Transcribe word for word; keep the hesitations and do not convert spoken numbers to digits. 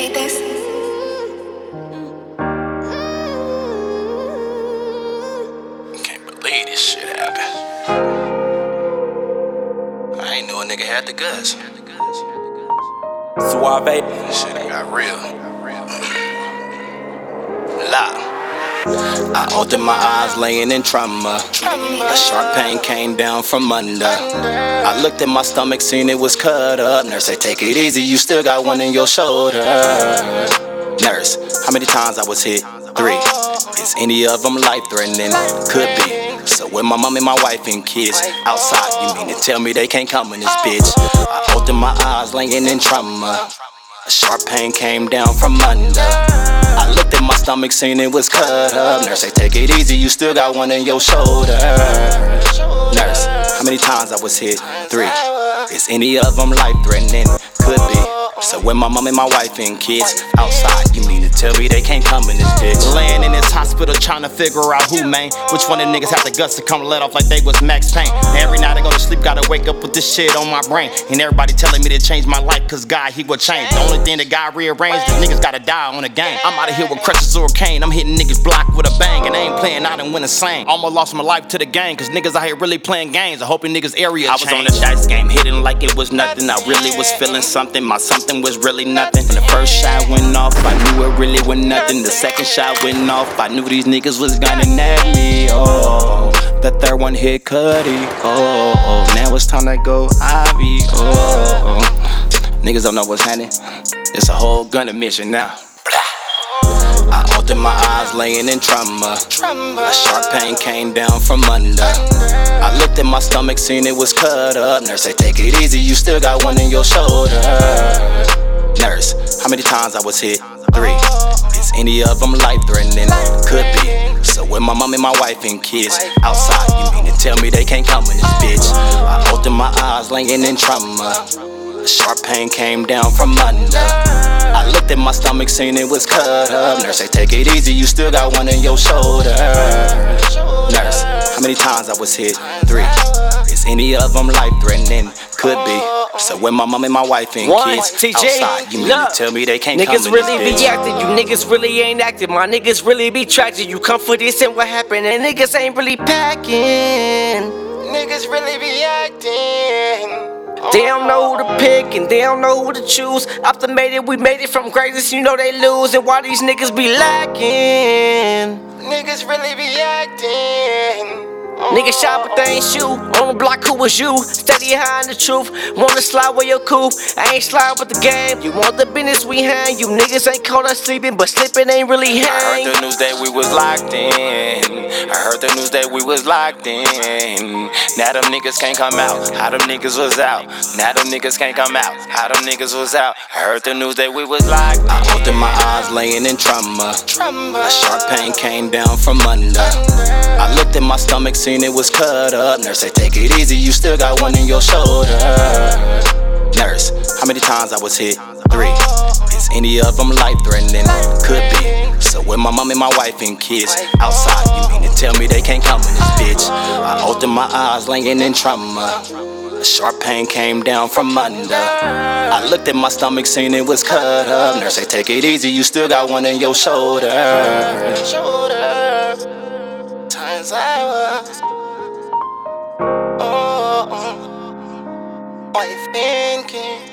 hate this? I can't believe this shit happened. I ain't knew a nigga had the guts. Suave. This shit got real. I opened my eyes laying in trauma. A sharp pain came down from under. I looked at my stomach, seen it was cut up. Nurse said, take it easy, you still got one in your shoulder. Nurse, how many times I was hit? Three. Is any of them life-threatening? Could be. So with my mom and my wife and kids outside, you mean to tell me they can't come in this bitch? I opened my eyes laying in trauma. A sharp pain came down from under. I looked at my stomach, seen it was cut up. Nurse, say take it easy, you still got one in your shoulder. Nurse, how many times I was hit? Three. Is any of them life-threatening? Could be. So when my mom and my wife and kids outside, you mean to tell me they can't come in this bitch? Laying in this hospital trying to figure out who, man. Which one of the niggas have the guts to come let off like they was Max Payne? Every night I go to sleep, gotta wake up with this shit on my brain. And everybody telling me to change my life, cause God, he will change. The only thing that God rearranged, the niggas gotta die on the game. I'm out of here with crutches or a cane. I'm hitting niggas block with a bang. And they ain't playing, I done went insane. Almost lost my life to the game, cause niggas out here really playing games. I hope in niggas area change. I was on the dice game, hitting like it was nothing. I really was feeling something, my something was really nothing. When the first shot went off, I knew it really was nothing. The second shot went off, I knew these niggas was gonna nab me. Oh, the third one hit Cuddy. Oh, now it's time to go Ivy. Oh, niggas don't know what's happening. It's a whole gun admission now. I opened my eyes laying in trauma. A sharp pain came down from under. I looked at my stomach, seen it was cut up. Nurse said, take it easy, you still got one in your shoulder. Nurse, how many times I was hit? Three. Is any of them life-threatening? Could be. So with my mom and my wife and kids outside, you mean to tell me they can't come in this bitch? I opened my eyes laying in trauma. A sharp pain came down from under. I looked at my stomach, seen it was cut up. Nurse, say take it easy, you still got one in your shoulder. Nurse, how many times I was hit? Three. Is any of them life-threatening? Could be. So when my mom and my wife and one, kids T J, outside, you mean to tell me they can't niggas come in really this be bitch. Acting, you niggas really ain't acting. My niggas really be tracking. You come for this and what happened? And niggas ain't really packing. Niggas really be acting. They don't know who to pick and they don't know who to choose. After made it, we made it from greatness, you know they lose. And why these niggas be lacking? Niggas really be acting. Niggas shot but they ain't shoot. On the block, who was you? Steady high in the truth. Wanna slide with your coupe? I ain't slide with the game. You want the business we hang? You niggas ain't caught us sleeping, but slipping ain't really hang. I heard the news that we was locked in. I heard the news that we was locked in. Now them niggas can't come out. How them niggas was out? Now them niggas can't come out. How them niggas was out? I heard the news that we was locked in. I opened my eyes laying in trauma. A sharp pain came down from under. I looked at my stomach, seen it was cut up. Nurse, say take it easy, you still got one in your shoulder. Nurse, how many times I was hit? Three. Is any of them life-threatening? Could be. So when my mom and my wife and kids outside, you mean to tell me they can't come in this bitch? I opened my eyes laying in trauma. A sharp pain came down from under. I looked at my stomach, seen it was cut up. Nurse, say take it easy, you still got one in your shoulder. Times I was, oh, oh, oh, thinking.